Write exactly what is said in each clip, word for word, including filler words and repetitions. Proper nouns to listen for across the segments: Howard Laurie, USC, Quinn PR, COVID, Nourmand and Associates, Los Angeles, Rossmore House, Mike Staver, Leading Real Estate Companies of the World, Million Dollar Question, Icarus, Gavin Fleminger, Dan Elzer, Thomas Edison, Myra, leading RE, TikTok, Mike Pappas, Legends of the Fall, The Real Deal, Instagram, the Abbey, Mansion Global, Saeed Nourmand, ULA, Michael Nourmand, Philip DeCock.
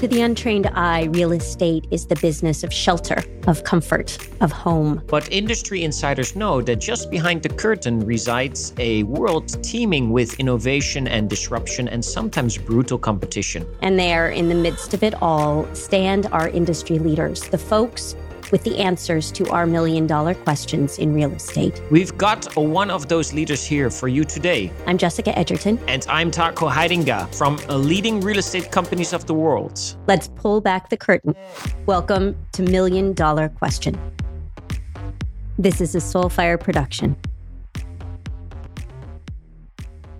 To the untrained eye, real estate is the business of shelter, of comfort, of home. But industry insiders know that just behind the curtain resides a world teeming with innovation and disruption and sometimes brutal competition. And there, in the midst of it all, stand our industry leaders, the folks with the answers to our million dollar questions in real estate. We've got a, one of those leaders here for you today. I'm Jessica Edgerton. And I'm Taco Heidinga from Leading Real Estate Companies of the World. Let's pull back the curtain. Welcome to Million Dollar Question. This is a Soulfire production.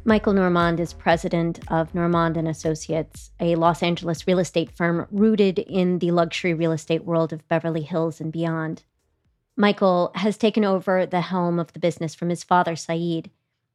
Michael Nourmand is president of Nourmand and Associates, a Los Angeles real estate firm rooted in the luxury real estate world of Beverly Hills and beyond. Michael has taken over the helm of the business from his father, Saeed.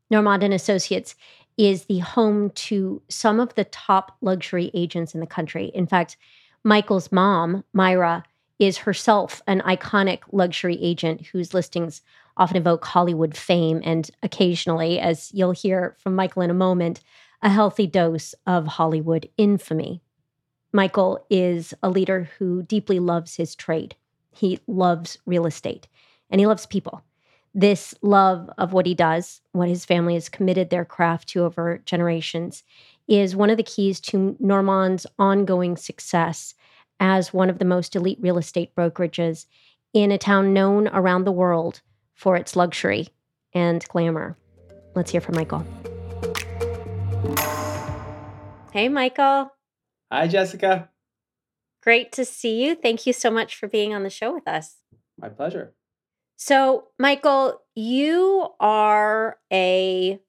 Nourmand and Associates is the home to some of the top luxury agents in the country. In fact, Michael's mom, Myra, is herself an iconic luxury agent whose listings often evoke Hollywood fame and occasionally, as you'll hear from Michael in a moment, a healthy dose of Hollywood infamy. Michael is a leader who deeply loves his trade. He loves real estate, and he loves people. This love of what he does, what his family has committed their craft to over generations, is one of the keys to Nourmand's ongoing success as one of the most elite real estate brokerages in a town known around the world for its luxury and glamour. Let's hear from Michael. Hey, Michael. Hi, Jessica. Great to see you. Thank you so much for being on the show with us. My pleasure. So, Michael, you are a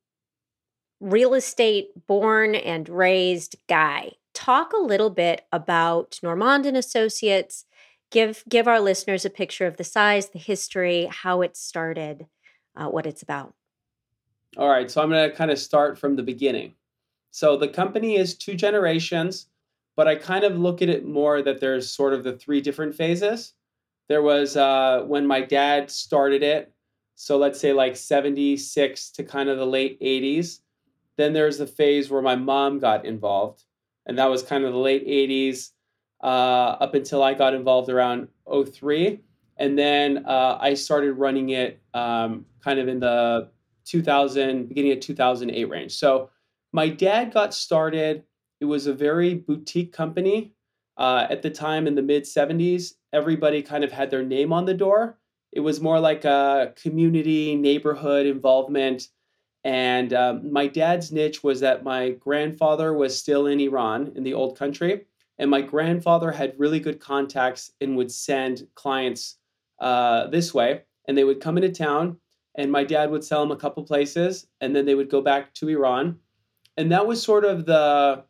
real estate born and raised guy. Talk a little bit about Nourmand and Associates. Give give our listeners a picture of the size, the history, how it started, uh, what it's about. All right, so I'm going to kind of start from the beginning. So the company is two generations, but I kind of look at it more that there's sort of the three different phases. There was uh, when my dad started it, so let's say like seventy-six to kind of the late eighties. Then there's the phase where my mom got involved. And that was kind of the late eighties uh, up until I got involved around oh three. And then uh, I started running it um, kind of in the two thousand, beginning of two thousand eight range. So my dad got started. It was a very boutique company uh, at the time in the mid seventies. Everybody kind of had their name on the door. It was more like a community neighborhood involvement. And um, my dad's niche was that my grandfather was still in Iran, in the old country. And my grandfather had really good contacts and would send clients uh, this way. And they would come into town and my dad would sell them a couple places. And then they would go back to Iran. And that was sort of the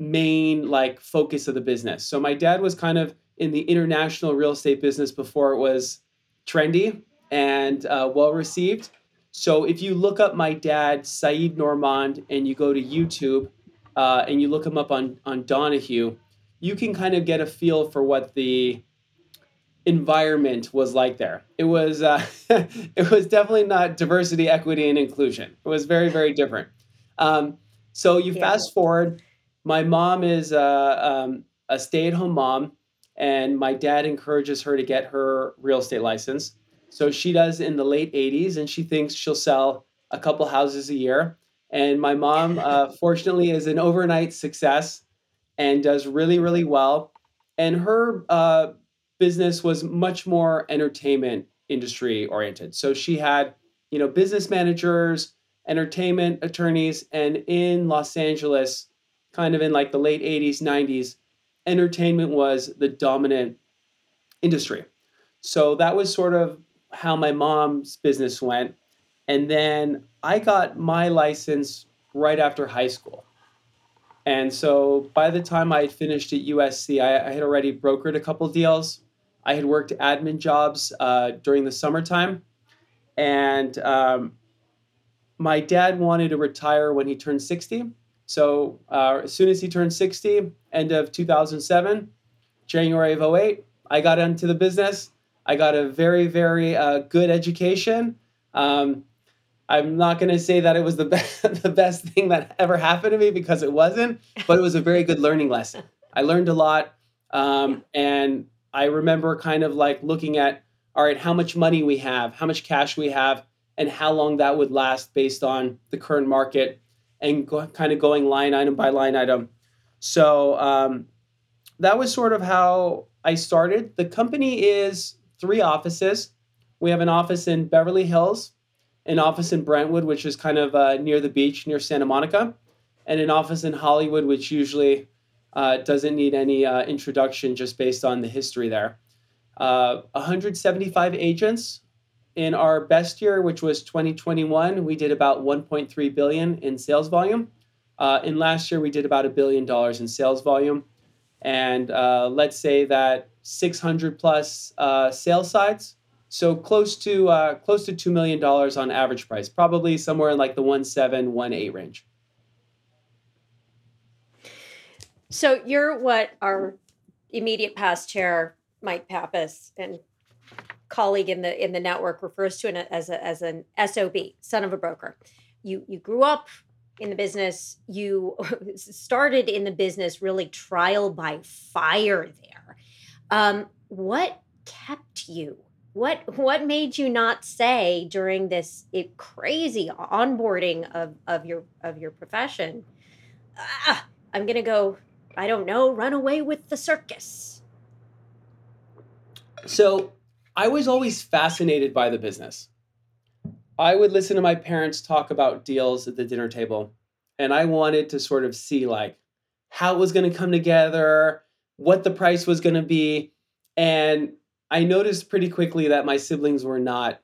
main like focus of the business. So my dad was kind of in the international real estate business before it was trendy and uh, well-received. So if you look up my dad, Saeed Nourmand, and you go to YouTube uh, and you look him up on, on Donahue, you can kind of get a feel for what the environment was like there. It was uh, it was definitely not diversity, equity, and inclusion. It was very, very different. Um, so you yeah. fast forward, my mom is uh, um, a stay-at-home mom, and my dad encourages her to get her real estate license. So she does in the late eighties, and she thinks she'll sell a couple houses a year. And my mom, uh, fortunately, is an overnight success and does really, really well. And her uh, business was much more entertainment industry oriented. So she had, you know, business managers, entertainment attorneys, and in Los Angeles, kind of in like the late eighties, nineties, entertainment was the dominant industry. So that was sort of how my mom's business went. And then I got my license right after high school. And so by the time I had finished at U S C, I, I had already brokered a couple deals. I had worked admin jobs uh, during the summertime. And um, my dad wanted to retire when he turned sixty. So uh, as soon as he turned sixty, end of two thousand seven, January of oh eight, I got into the business. I got a very, very uh, good education. Um, I'm not going to say that it was the, be- the best thing that ever happened to me because it wasn't, but it was a very good learning lesson. I learned a lot. Um, and I remember kind of like looking at, all right, how much money we have, how much cash we have, and how long that would last based on the current market, and go, kind of going line item by line item. So um, that was sort of how I started. The company is three offices. We have an office in Beverly Hills, an office in Brentwood, which is kind of uh, near the beach, near Santa Monica, and an office in Hollywood, which usually uh, doesn't need any uh, introduction just based on the history there. Uh, one hundred seventy-five agents. In our best year, which was twenty twenty-one, we did about one point three billion dollars in sales volume. Uh, in last year, we did about a billion dollars in sales volume. And uh, let's say that six hundred plus uh, sales sides. So close to uh, close to two million dollars on average price, probably somewhere in like the one seven, one eight range. So you're what our immediate past chair, Mike Pappas, and colleague in the in the network refers to it as a, as an S O B, son of a broker. You you grew up in the business. You started in the business really trial by fire there. Um, what kept you? What what made you not say during this it, crazy onboarding of, of your of your profession, ah, I'm gonna go, I don't know, run away with the circus? So I was always fascinated by the business. I would listen to my parents talk about deals at the dinner table, and I wanted to sort of see like how it was gonna come together, what the price was gonna be, and I noticed pretty quickly that my siblings were not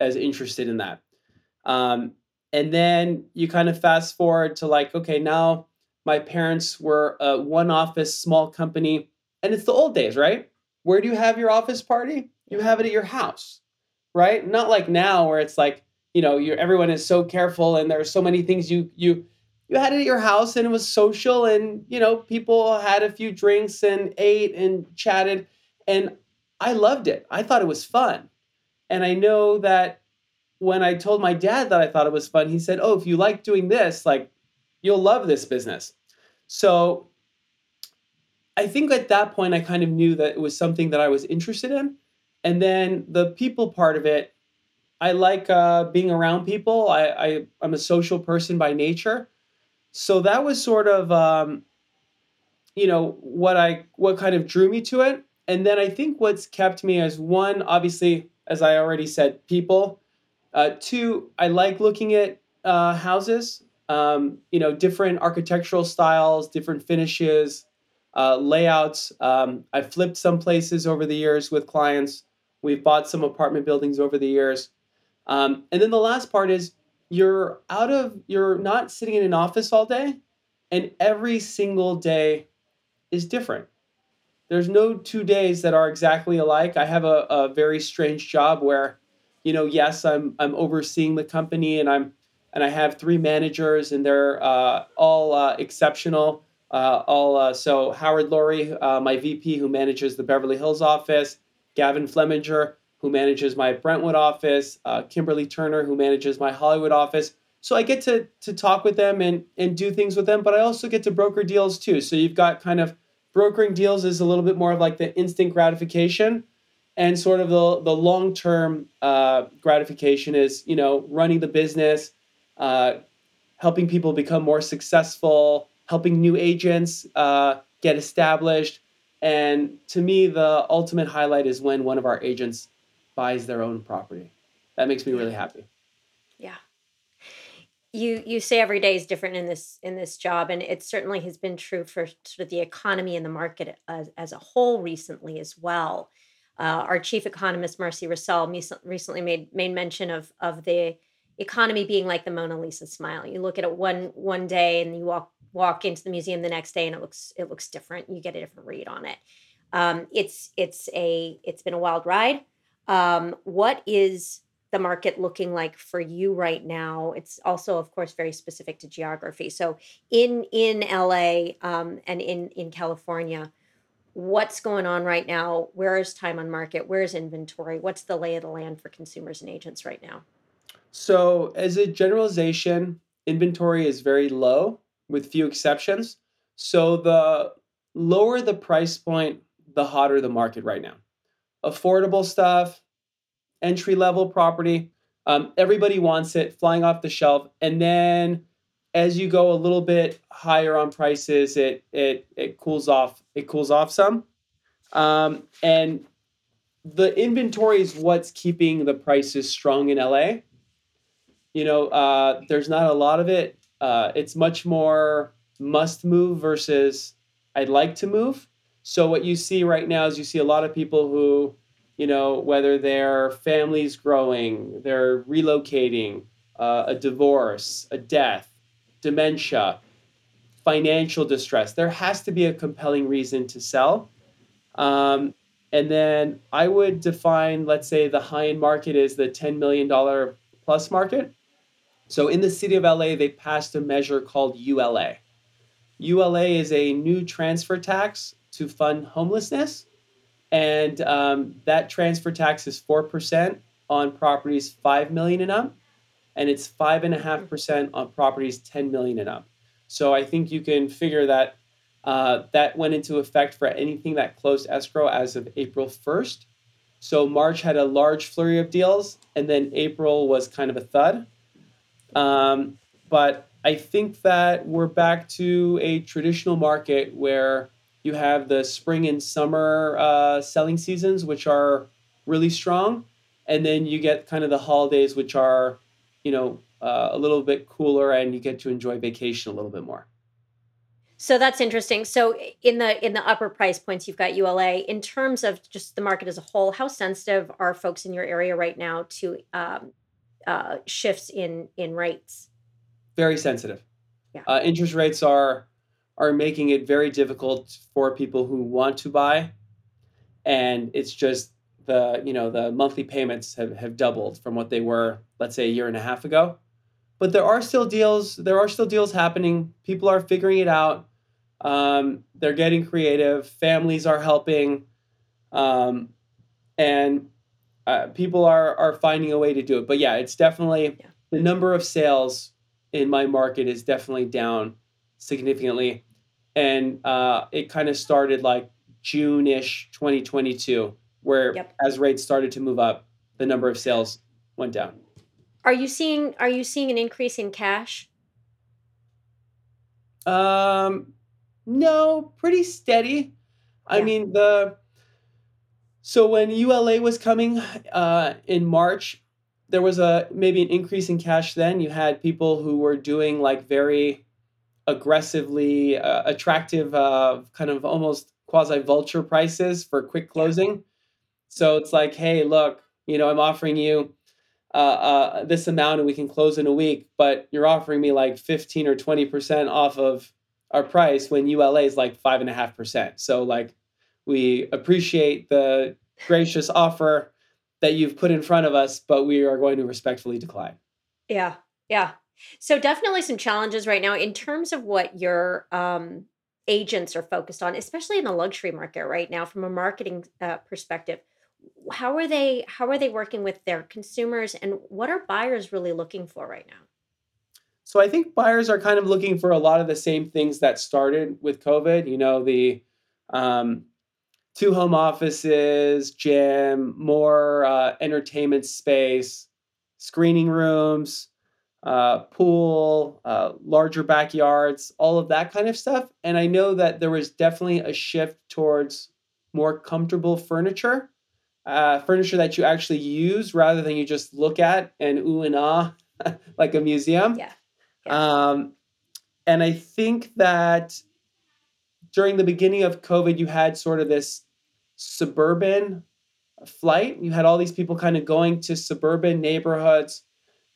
as interested in that. Um, and then you kind of fast forward to like, okay, now my parents were a one office small company, and it's the old days, right? Where do you have your office party? You have it at your house, right? Not like now where it's like, you know, you're, everyone is so careful and there are so many things you, you, you had it at your house, and it was social, and, you know, people had a few drinks and ate and chatted, and I loved it. I thought it was fun. And I know that when I told my dad that I thought it was fun, he said, oh, if you like doing this, like, you'll love this business. So I think at that point, I kind of knew that it was something that I was interested in. And then the people part of it, I like uh, being around people. I, I, I'm a social person by nature. So that was sort of, um, you know, what I what kind of drew me to it. And then I think what's kept me is, one, obviously, as I already said, people. Uh, two, I like looking at uh, houses, um, you know, different architectural styles, different finishes, uh, layouts. Um, I've flipped some places over the years with clients. We've bought some apartment buildings over the years. Um, and then the last part is you're out of, you're not sitting in an office all day, and every single day is different. There's no two days that are exactly alike. I have a, a very strange job where, you know, yes, I'm I'm overseeing the company, and I'm and I have three managers, and they're uh, all uh, exceptional. Uh, all uh, so Howard Laurie, uh, my V P, who manages the Beverly Hills office, Gavin Fleminger, who manages my Brentwood office, uh, Kimberly Turner, who manages my Hollywood office. So I get to to talk with them and and do things with them, but I also get to broker deals too. So you've got kind of brokering deals is a little bit more of like the instant gratification, and sort of the, the long-term uh, gratification is, you know, running the business, uh, helping people become more successful, helping new agents uh, get established. And to me, the ultimate highlight is when one of our agents buys their own property. That makes me really happy. Yeah. You you say every day is different in this in this job, and it certainly has been true for sort of the economy and the market as, as a whole recently as well. Uh, our chief economist, Marcy Russell, recently made made mention of of the economy being like the Mona Lisa smile. You look at it one one day, and you walk walk into the museum the next day, and it looks it looks different. You get a different read on it. Um, it's it's a it's been a wild ride. Um, what is the market looking like for you right now? It's also, of course, very specific to geography. So in in L A um, and in, in California, what's going on right now? Where is time on market? Where is inventory? What's the lay of the land for consumers and agents right now? So as a generalization, inventory is very low with few exceptions. So the lower the price point, the hotter the market right now. Affordable stuff, entry-level property, um, everybody wants it, flying off the shelf. And then as you go a little bit higher on prices, it it it cools off. It cools off some. Um, and the inventory is what's keeping the prices strong in L A. You know, uh, there's not a lot of it. Uh, it's much more must move versus I'd like to move. So what you see right now is you see a lot of people who, you know, whether their family's growing, they're relocating, uh, a divorce, a death, dementia, financial distress. There has to be a compelling reason to sell. Um, and then I would define, let's say, the high-end market is the ten million dollars plus market. So in the city of L A, they passed a measure called U L A. U L A is a new transfer tax to fund homelessness. And um, that transfer tax is four percent on properties five million dollars and up. And it's five point five percent on properties ten million dollars and up. So I think you can figure that uh, that went into effect for anything that closed escrow as of April first. So March had a large flurry of deals, and then April was kind of a thud. Um, but I think that we're back to a traditional market where you have the spring and summer uh, selling seasons, which are really strong. And then you get kind of the holidays, which are, you know, uh, a little bit cooler, and you get to enjoy vacation a little bit more. So that's interesting. So in the in the upper price points, you've got U L A. In terms of just the market as a whole, how sensitive are folks in your area right now to um, uh, shifts in in rates? Very sensitive. Yeah. Uh, interest rates are are making it very difficult for people who want to buy, and it's just the you know the monthly payments have, have doubled from what they were, let's say, a year and a half ago. But there are still deals. There are still deals happening. People are figuring it out. Um, they're getting creative. Families are helping, um, and uh, people are are finding a way to do it. But yeah, it's definitely yeah. the number of sales in my market is definitely down significantly, and uh, it kind of started like June-ish, twenty twenty-two, where yep. as rates started to move up, the number of sales went down. Are you seeing are you seeing an increase in cash? Um, no, pretty steady. Yeah. I mean, the so when U L A was coming uh, in March, there was a maybe an increase in cash then. You had people who were doing like very aggressively uh, attractive uh, kind of almost quasi-vulture prices for quick closing. Yeah. So it's like, hey, look, you know, I'm offering you Uh, uh, this amount and we can close in a week, but you're offering me like fifteen or twenty percent off of our price when U L A is like five and a half percent. So like, we appreciate the gracious offer that you've put in front of us, but we are going to respectfully decline. Yeah. Yeah. So definitely some challenges right now in terms of what your um, agents are focused on, especially in the luxury market right now, from a marketing uh, perspective. How are they how are they working with their consumers, and what are buyers really looking for right now? So I think buyers are kind of looking for a lot of the same things that started with COVID, you know, the um, two home offices, gym, more uh, entertainment space, screening rooms, uh, pool, uh, larger backyards, all of that kind of stuff. And I know that there was definitely a shift towards more comfortable furniture. Uh, furniture that you actually use rather than you just look at and ooh and ah like a museum. Yeah. yeah. Um, and I think that during the beginning of COVID, you had sort of this suburban flight. You had all these people kind of going to suburban neighborhoods,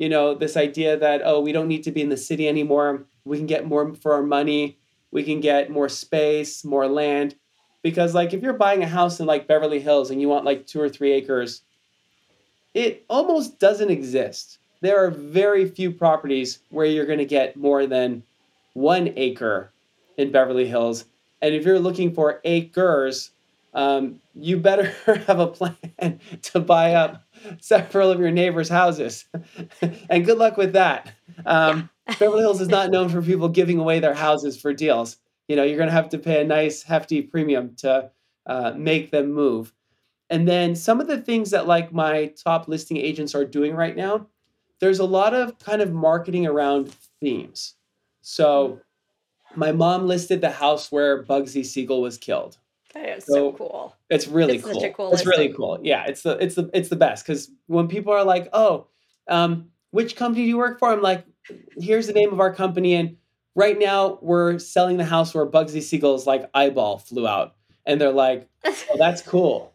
you know, this idea that, oh, we don't need to be in the city anymore. We can get more for our money. We can get more space, more land. Because like if you're buying a house in like Beverly Hills and you want like two or three acres, it almost doesn't exist. There are very few properties where you're going to get more than one acre in Beverly Hills. And if you're looking for acres, um, you better have a plan to buy up several of your neighbors' houses. And good luck with that. Um, Beverly Hills is not known for people giving away their houses for deals. you know, you're going to have to pay a nice hefty premium to uh, make them move. And then some of the things that like my top listing agents are doing right now, there's a lot of kind of marketing around themes. So my mom listed the house where Bugsy Siegel was killed. That is so, so cool. It's really it's cool. Such a cool it's listing. Really cool. Yeah, it's the it's the it's the best because when people are like, "Oh, um, which company do you work for?" I'm like, "Here's the name of our company, and right now we're selling the house where Bugsy Siegel's like eyeball flew out," and they're like, "Oh, that's cool."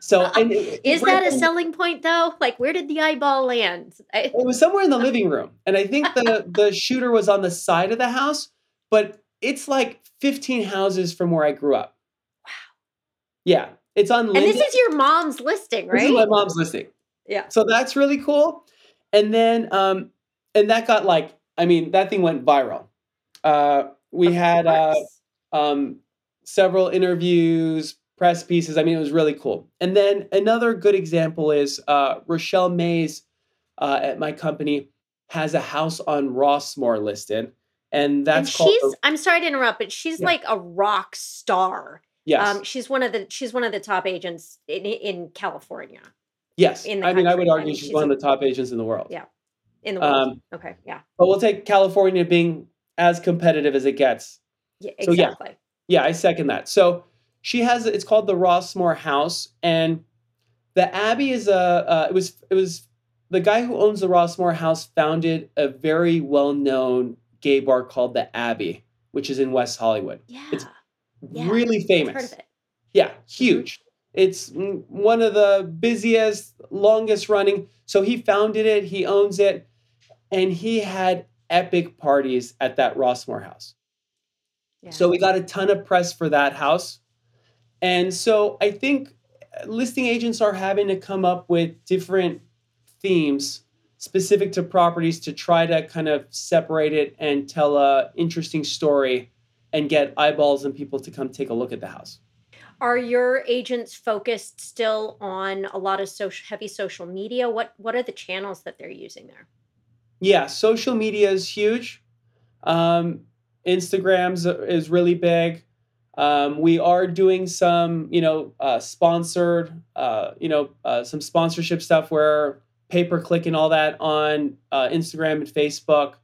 So, and it, is that a selling point though? Like, where did the eyeball land? I, it was somewhere in the living room, and I think the the shooter was on the side of the house, but it's like fifteen houses from where I grew up. Yeah, it's on Linden. And this is your mom's listing, right? This is my mom's listing. Yeah. So that's really cool. And then, um, and that got like, I mean, that thing went viral. Uh, we of had uh, um, several interviews, press pieces. I mean, it was really cool. And then another good example is uh, Rochelle Mays uh, at my company has a house on Rossmore listed. And that's and called- she's, a, I'm sorry to interrupt, but she's yeah. like a rock star. Yes, um, she's one of the she's one of the top agents in, in California. Yes, in the I country. mean I would argue I mean, she's, she's one a, of the top agents in the world. Yeah, in the world. Um, okay, yeah. But we'll take California being as competitive as it gets. Yeah, exactly. So yeah, yeah, I second that. So she has it's called the Rossmore House, and the Abbey is a uh, it was it was the guy who owns the Rossmore House founded a very well known gay bar called the Abbey, which is in West Hollywood. Yeah. It's, Yeah, really famous. Heard of it. Yeah, huge. It's one of the busiest, longest running. So he founded it, he owns it, and he had epic parties at that Rossmore house. Yeah. So we got a ton of press for that house. And so I think listing agents are having to come up with different themes specific to properties to try to kind of separate it and tell an interesting story and get eyeballs and people to come take a look at the house. Are your agents focused still on a lot of social, heavy social media? What what are the channels that they're using there? Yeah, social media is huge. Um, Instagram's is really big. Um, we are doing some, you know, uh, sponsored, uh, you know, uh, some sponsorship stuff where pay-per-click and all that on uh, Instagram and Facebook.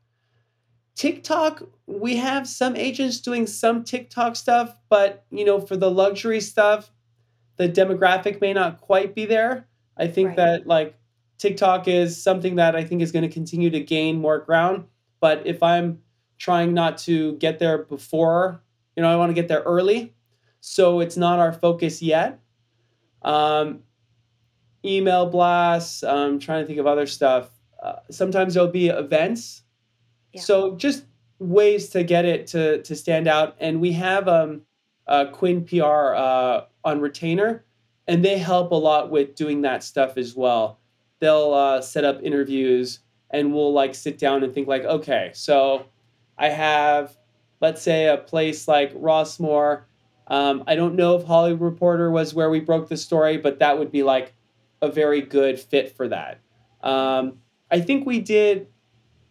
TikTok, we have some agents doing some TikTok stuff, but, you know, for the luxury stuff, the demographic may not quite be there. I think right. that, like, TikTok is something that I think is going to continue to gain more ground. But if I'm trying not to get there before, you know, I want to get there early. So it's not our focus yet. Um, email blasts, I'm trying to think of other stuff. Uh, sometimes there'll be events. Yeah. So just ways to get it to to stand out. And we have um, uh, Quinn P R uh, on retainer, and they help a lot with doing that stuff as well. They'll uh, set up interviews, and we'll like sit down and think like, okay, so I have, let's say, a place like Rossmore. Um, I don't know if Hollywood Reporter was where we broke the story, but that would be like a very good fit for that. Um, I think we did...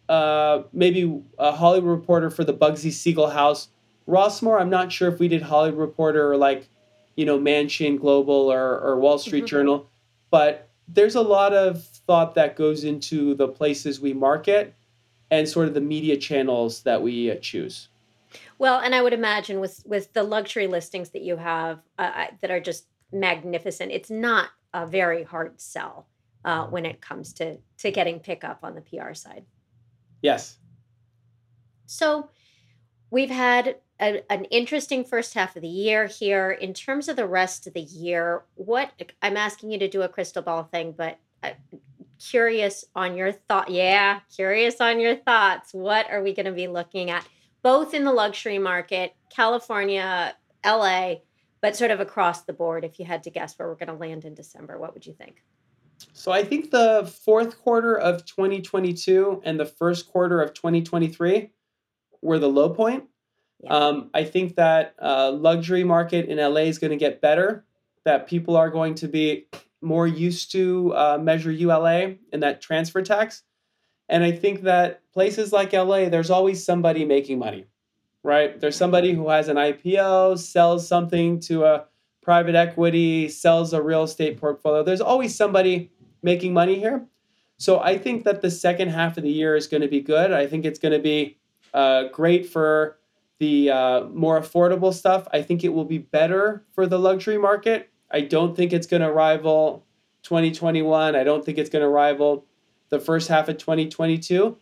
Uh, maybe a Hollywood Reporter for the Bugsy Siegel house. Rossmore, I'm not sure if we did Hollywood Reporter or like, you know, Mansion Global or, or Wall Street mm-hmm. Journal. But there's a lot of thought that goes into the places we market and sort of the media channels that we uh, choose. Well, and I would imagine with, with the luxury listings that you have uh, that are just magnificent, it's not a very hard sell uh, when it comes to, to getting pickup on the P R side. Yes. So we've had a, an interesting first half of the year here. In terms of the rest of the year, what I'm asking you to do a crystal ball thing, but I'm curious on your thought. Yeah, curious on your thoughts. What are we going to be looking at, both in the luxury market, California, L A, but sort of across the board? If you had to guess where we're going to land in December, what would you think? So I think the fourth quarter of twenty twenty-two and the first quarter of twenty twenty-three were the low point. Yeah. Um, I think that uh, luxury market in L A is going to get better, that people are going to be more used to uh, Measure U L A and that transfer tax. And I think that places like L A, there's always somebody making money. right? There's somebody who has an I P O, sells something to a private equity, sells a real estate portfolio. There's always somebody making money here. So I think that the second half of the year is going to be good. I think it's going to be uh, great for the uh, more affordable stuff. I think it will be better for the luxury market. I don't think it's going to rival twenty twenty-one. I don't think it's going to rival the first half of twenty twenty-two.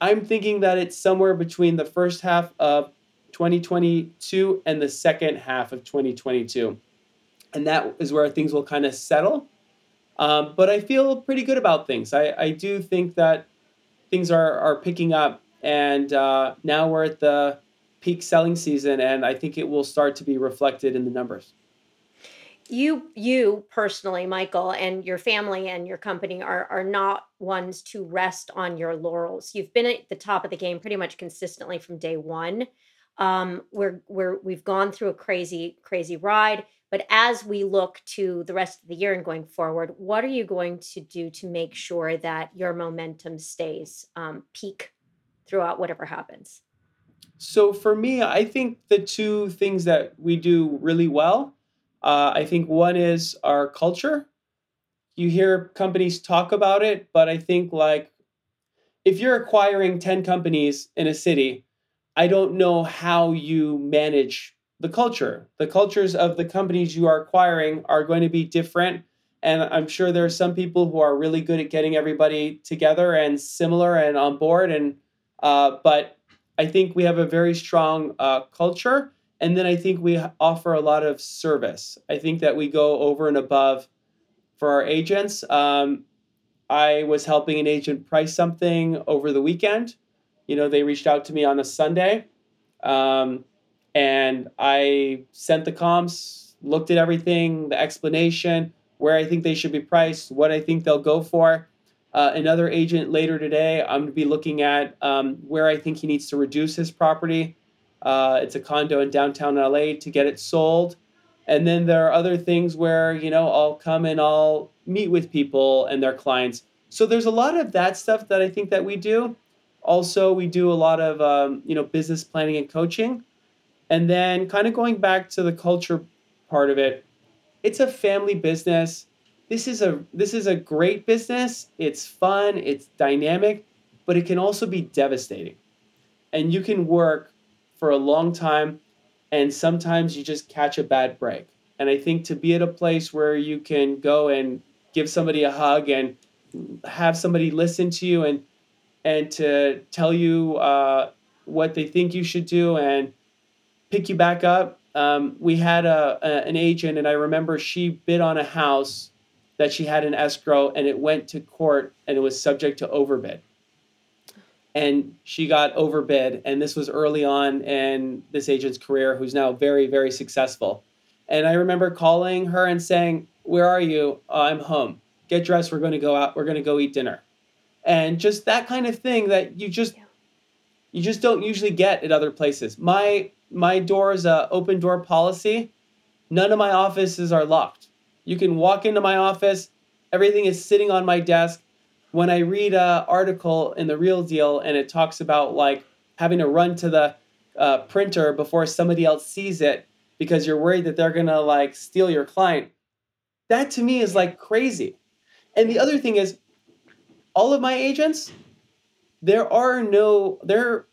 I'm thinking that it's somewhere between the first half of twenty twenty-two and the second half of twenty twenty-two. And that is where things will kind of settle. Um, but I feel pretty good about things. I, I do think that things are, are picking up, and uh, now we're at the peak selling season, and I think it will start to be reflected in the numbers. You you personally, Michael, and your family and your company are, are not ones to rest on your laurels. You've been at the top of the game pretty much consistently from day one. Um, we're, we're, we've gone through a crazy, crazy ride. But as we look to the rest of the year and going forward, what are you going to do to make sure that your momentum stays um, peak throughout whatever happens? So for me, I think the two things that we do really well, uh, I think one is our culture. You hear companies talk about it, but I think like if you're acquiring ten companies in a city, I don't know how you manage the culture. The cultures of the companies you are acquiring are going to be different. And I'm sure there are some people who are really good at getting everybody together and similar and on board. And uh, but I think we have a very strong uh, culture. And then I think we offer a lot of service. I think that we go over and above for our agents. Um, I was helping an agent price something over the weekend. You know, they reached out to me on a Sunday. Um, And I sent the comps, looked at everything, the explanation, where I think they should be priced, what I think they'll go for. Uh, another agent later today, I'm going to be looking at um, where I think he needs to reduce his property. Uh, it's a condo in downtown L A to get it sold. And then there are other things where, you know, I'll come and I'll meet with people and their clients. So there's a lot of that stuff that I think that we do. Also, we do a lot of, um, you know, business planning and coaching. And then kind of going back to the culture part of it, it's a family business. This is a this is a great business. It's fun. It's dynamic, but it can also be devastating. And you can work for a long time, and sometimes you just catch a bad break. And I think to be at a place where you can go and give somebody a hug and have somebody listen to you and and to tell you uh, what they think you should do and pick you back up. Um, we had a, a an agent, and I remember she bid on a house that she had in escrow, and it went to court, and it was subject to overbid. And she got overbid, and this was early on in this agent's career, who's now very, very successful. And I remember calling her and saying, "Where are you? Oh, I'm home. Get dressed. We're going to go out. We're going to go eat dinner." And just that kind of thing that you just, you just don't usually get at other places. My My door is an open door policy. None of my offices are locked. You can walk into my office. Everything is sitting on my desk. When I read an article in The Real Deal and it talks about like having to run to the uh, printer before somebody else sees it because you're worried that they're going to like steal your client, that to me is like crazy. And the other thing is all of my agents, there are no... there.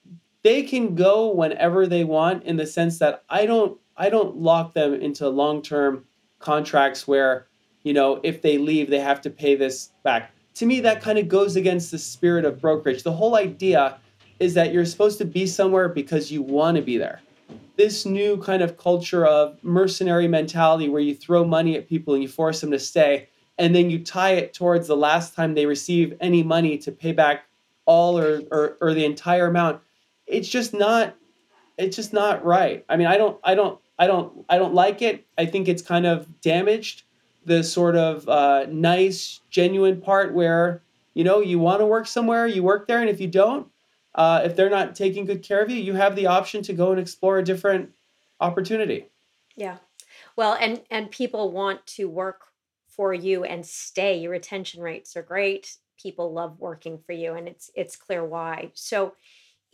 They can go whenever they want, in the sense that I don't I don't lock them into long-term contracts where, you know, if they leave, they have to pay this back. To me, that kind of goes against the spirit of brokerage. The whole idea is that you're supposed to be somewhere because you want to be there. This new kind of culture of mercenary mentality where you throw money at people and you force them to stay, and then you tie it towards the last time they receive any money to pay back all or or, or the entire amount. It's just not, it's just not right. I mean, I don't, I don't, I don't, I don't like it. I think it's kind of damaged the sort of uh, nice, genuine part where, you know, you want to work somewhere, you work there. And if you don't, uh, if they're not taking good care of you, you have the option to go and explore a different opportunity. Yeah. Well, and, and people want to work for you and stay. Your retention rates are great. People love working for you, and it's, it's clear why. So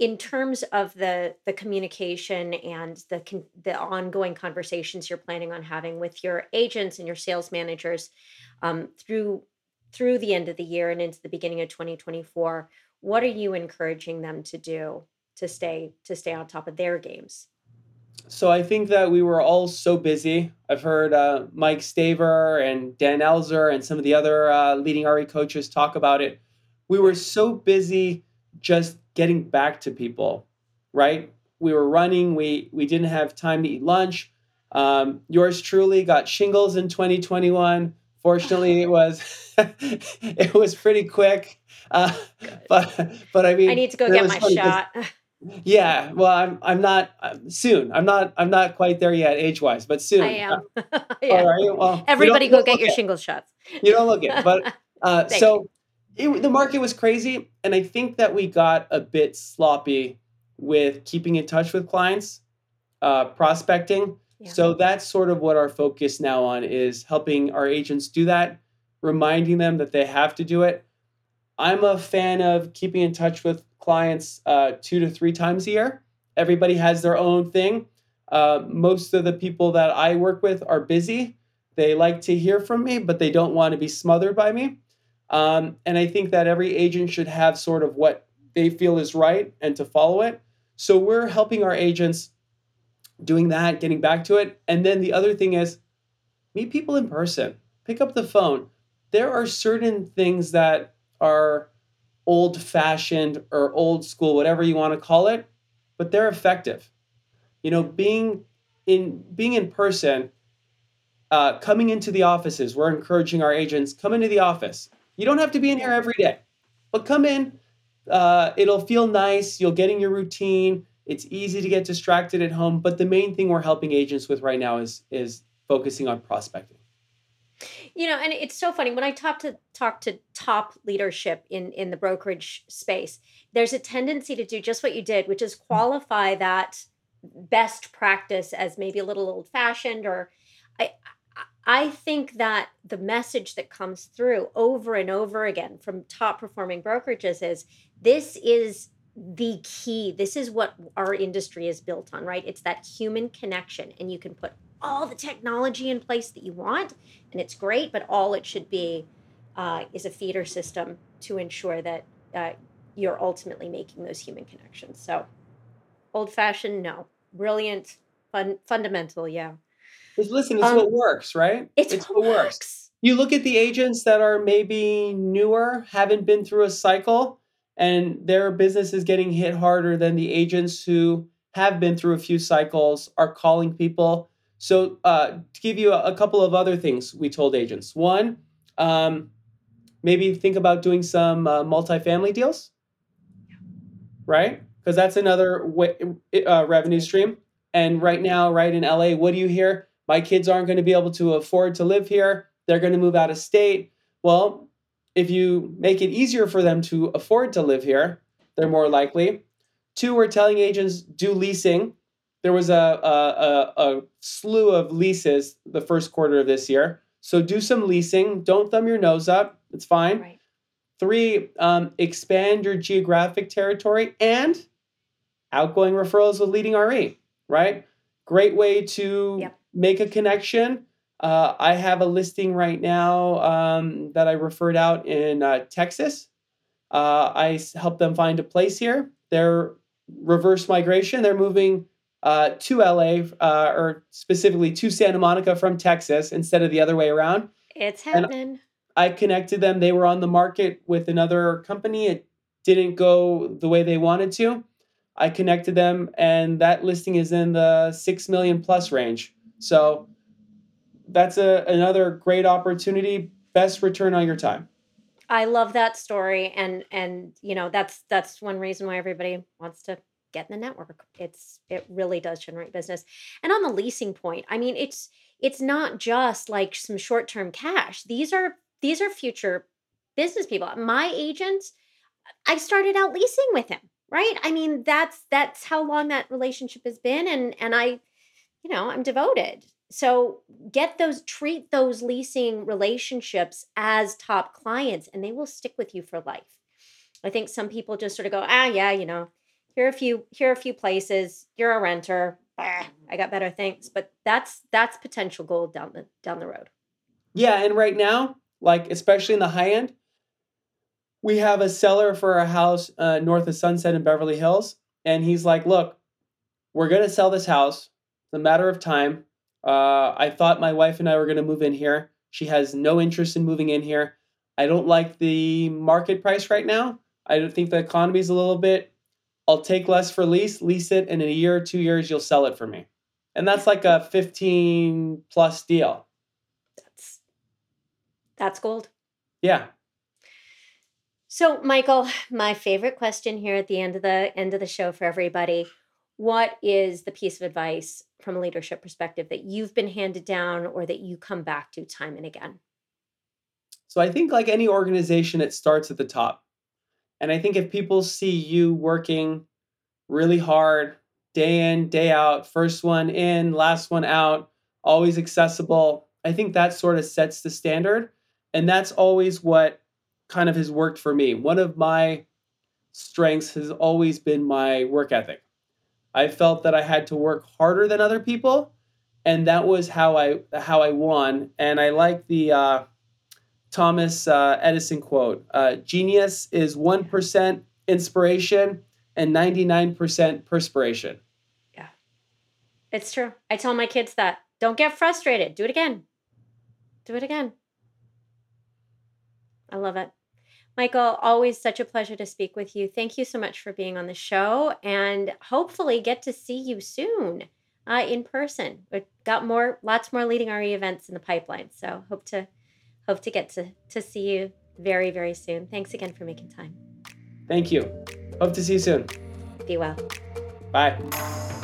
in terms of the the communication and the con- the ongoing conversations you're planning on having with your agents and your sales managers um, through through the end of the year and into the beginning of twenty twenty-four, what are you encouraging them to do to stay to stay on top of their games? So I think that we were all so busy. I've heard uh, Mike Staver and Dan Elzer and some of the other uh, leading R E coaches talk about it. We were so busy just getting back to people, right? We were running. We we didn't have time to eat lunch. Um, yours truly got shingles in twenty twenty-one. Fortunately, it was it was pretty quick. Uh, but but I mean, I need to go get my shot. Yeah, well, I'm I'm not I'm, soon. I'm not I'm not quite there yet, age-wise, but soon. I am. Yeah. All right. Well, everybody go get your shingles shots. You don't look it, but uh, so it, the market was crazy, and I think that we got a bit sloppy with keeping in touch with clients, uh, prospecting. Yeah. So that's sort of what our focus now on is helping our agents do that, reminding them that they have to do it. I'm a fan of keeping in touch with clients uh, two to three times a year. Everybody has their own thing. Uh, most of the people that I work with are busy. They like to hear from me, but they don't want to be smothered by me. Um, and I think that every agent should have sort of what they feel is right and to follow it. So we're helping our agents doing that, getting back to it. And then the other thing is meet people in person, pick up the phone. There are certain things that are old-fashioned or old school, whatever you want to call it, but they're effective. You know, being in being in person, uh, coming into the offices, we're encouraging our agents, come into the office. You don't have to be in here every day, but come in. Uh, it'll feel nice. You'll get in your routine. It's easy to get distracted at home. But the main thing we're helping agents with right now is is focusing on prospecting. You know, and it's so funny when I talk to talk to top leadership in, in the brokerage space, there's a tendency to do just what you did, which is qualify that best practice as maybe a little old fashioned. Or I, I think that the message that comes through over and over again from top performing brokerages is this is the key. This is what our industry is built on, right? It's that human connection, and you can put all the technology in place that you want, and it's great, but all it should be uh, is a feeder system to ensure that uh, you're ultimately making those human connections. So old-fashioned, no. Brilliant, fun, fundamental, yeah. Just listen, it's um, what works, right? It's, it's what works. works. You look at the agents that are maybe newer, haven't been through a cycle, and their business is getting hit harder than the agents who have been through a few cycles are calling people. So uh, to give you a, a couple of other things we told agents. One, um, maybe think about doing some uh, multifamily deals, right? Because that's another way, uh, revenue stream. And right now, right in L A, what do you hear? My kids aren't going to be able to afford to live here. They're going to move out of state. Well, if you make it easier for them to afford to live here, they're more likely. Two, we're telling agents do leasing. There was a, a, a, a slew of leases the first quarter of this year. So do some leasing. Don't thumb your nose up. It's fine. Right. Three, um, expand your geographic territory and outgoing referrals with Leading R E, right? Great way to yep. make a connection. Uh, I have a listing right now um, that I referred out in uh, Texas. Uh, I helped them find a place here. They're reverse migration. They're moving Uh, to L A, uh, or specifically to Santa Monica from Texas instead of the other way around. It's happening. I connected them. They were on the market with another company. It didn't go the way they wanted to. I connected them, and that listing is in the six million plus range. So that's a, another great opportunity. Best return on your time. I love that story. And, and, you know, that's, that's one reason why everybody wants to get in the network. It's, it really does generate business. And on the leasing point, I mean, it's, it's not just like some short-term cash. These are, these are future business people. My agent, I started out leasing with him, right? I mean, that's, that's how long that relationship has been. And, and I, you know, I'm devoted. So get those, treat those leasing relationships as top clients, and they will stick with you for life. I think some people just sort of go, ah, yeah, you know, here are a few, here are a few places. You're a renter. Bah, I got better things. But that's that's potential gold down the down the road. Yeah, and right now, like especially in the high end, we have a seller for a house uh, north of Sunset in Beverly Hills, and he's like, "Look, we're gonna sell this house. It's a matter of time. Uh, I thought my wife and I were gonna move in here. She has no interest in moving in here. I don't like the market price right now. I don't think the economy's a little bit. I'll take less for lease, lease it, and in a year or two years, you'll sell it for me." And that's like a fifteen plus deal. That's that's gold. Yeah. So, Michael, my favorite question here at the end of the end of the show for everybody: what is the piece of advice from a leadership perspective that you've been handed down or that you come back to time and again? So I think like any organization, it starts at the top. And I think if people see you working really hard, day in, day out, first one in, last one out, always accessible, I think that sort of sets the standard. And that's always what kind of has worked for me. One of my strengths has always been my work ethic. I felt that I had to work harder than other people. And that was how I how I won. And I like the... Uh, Thomas uh, Edison quote, uh, genius is one percent inspiration and ninety-nine percent perspiration. Yeah, it's true. I tell my kids that. Don't get frustrated. Do it again. Do it again. I love it. Michael, always such a pleasure to speak with you. Thank you so much for being on the show, and hopefully get to see you soon uh, in person. We've got more, lots more Leading R E events in the pipeline. So hope to Hope to get to, to see you very, very soon. Thanks again for making time. Thank you. Hope to see you soon. Be well. Bye.